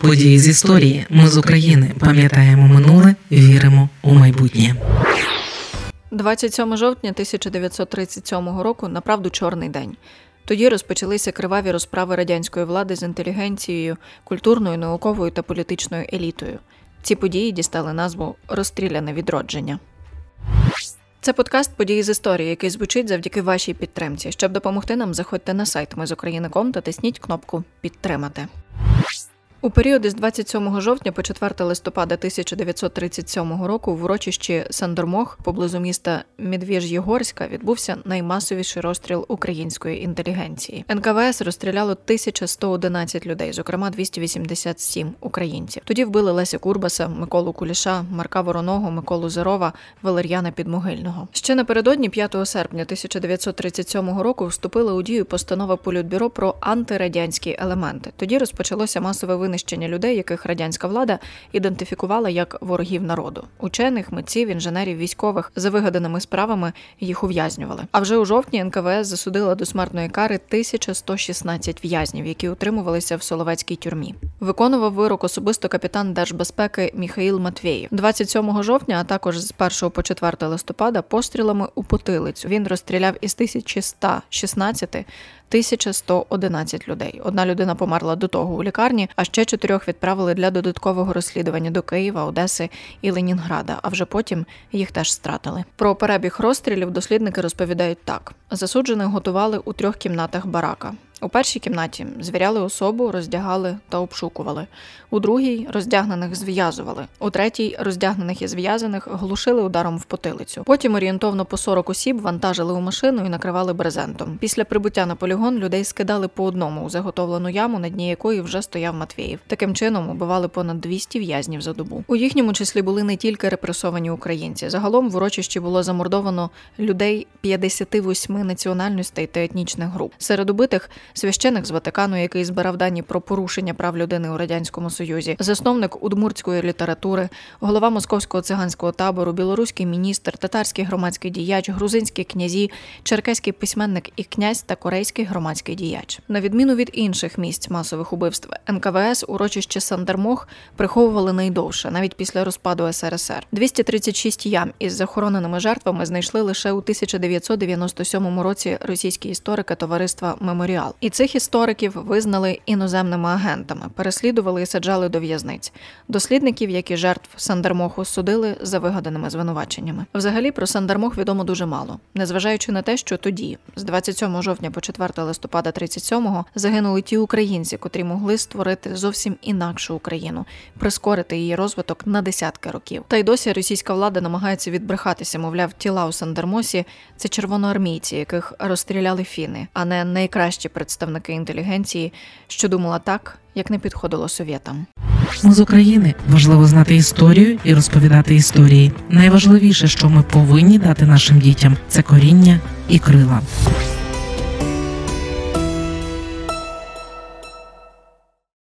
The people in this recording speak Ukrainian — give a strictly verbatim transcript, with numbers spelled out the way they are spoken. Події з історії. Ми з України. Пам'ятаємо минуле, віримо у майбутнє. двадцять сьоме жовтня тисяча дев'ятсот тридцять сьомого року, направду, чорний день. Тоді розпочалися криваві розправи радянської влади з інтелігенцією, культурною, науковою та політичною елітою. Ці події дістали назву «Розстріляне відродження». Це подкаст «Події з історії», який звучить завдяки вашій підтримці. Щоб допомогти нам, заходьте на сайт ми з україни крапка ком та тисніть кнопку «Підтримати». У періоди з двадцять сьоме жовтня по четверте листопада тисяча дев'ятсот тридцять сьомого року в урочищі Сандармох поблизу міста Мєдвіж-Єгорська відбувся наймасовіший розстріл української інтелігенції. ен ка ве ес розстріляло тисяча сто одинадцять людей, зокрема двісті вісімдесят сім українців. Тоді вбили Леся Курбаса, Миколу Куліша, Марка Вороного, Миколу Зерова, Валер'яна Підмогильного. Ще напередодні п'яте серпня тисяча дев'ятсот тридцять сьомого року вступила у дію постанова Політбюро про антирадянські елементи. Тоді розпочалося масове винищення. Нищення людей, яких радянська влада ідентифікувала як ворогів народу. Учених, митців, інженерів, військових за вигаданими справами їх ув'язнювали. А вже у жовтні ен ка ве ес засудила до смертної кари тисяча сто шістнадцять в'язнів, які утримувалися в Соловецькій тюрмі. Виконував вирок особисто капітан Держбезпеки Міхаїл Матвєєв. двадцять сьоме жовтня, а також з першого по четверте листопада, пострілами у потилицю він розстріляв із тисячі ста шістнадцяти тисяча сто одинадцять людей. Одна людина померла до того у лікарні, а ще чотирьох відправили для додаткового розслідування до Києва, Одеси і Ленінграда, а вже потім їх теж стратили. Про перебіг розстрілів дослідники розповідають так. Засуджених готували у трьох кімнатах барака. У першій кімнаті звіряли особу, роздягали та обшукували. У другій роздягнених зв'язували. У третій роздягнених і зв'язаних глушили ударом в потилицю. Потім орієнтовно по сорок осіб вантажили у машину і накривали брезентом. Після прибуття на полігон людей скидали по одному у заготовлену яму, на дні якої вже стояв Матвєєв. Таким чином убивали понад двісті в'язнів за добу. У їхньому числі були не тільки репресовані українці. Загалом в урочищі було замордовано людей п'ятдесят вісім національностей та етнічних груп. Серед убитих – священик з Ватикану, який збирав дані про порушення прав людини у Радянському Союзі, засновник удмуртської літератури, голова московського циганського табору, білоруський міністр, татарський громадський діяч, грузинські князі, черкеський письменник і князь та корейський громадський діяч. На відміну від інших місць масових убивств, ен ка ве ес урочище Сандармох приховували найдовше, навіть після розпаду ес ер ес ер. двісті тридцять шість ям із захороненими жертвами знайшли лише у тисяча дев'ятсот дев'яносто сьомому році російські історики товариства «Меморіал». І цих істориків визнали іноземними агентами, переслідували і саджали до в'язниць. Дослідників, які жертв Сандармоху, судили за вигаданими звинуваченнями. Взагалі про Сандармох відомо дуже мало. Незважаючи на те, що тоді, з двадцять сьоме жовтня по четверте листопада тридцять сьомого, загинули ті українці, котрі могли створити зовсім інакшу Україну, прискорити її розвиток на десятки років. Та й досі російська влада намагається відбрехатися, мовляв, тіла у Сандармосі – це червоноармійці, яких розстріляли фіни, а не найкращі представники. представники інтелігенції, що думала так, як не підходило совєтам. Ми з України. Важливо знати історію і розповідати історії. Найважливіше, що ми повинні дати нашим дітям – це коріння і крила.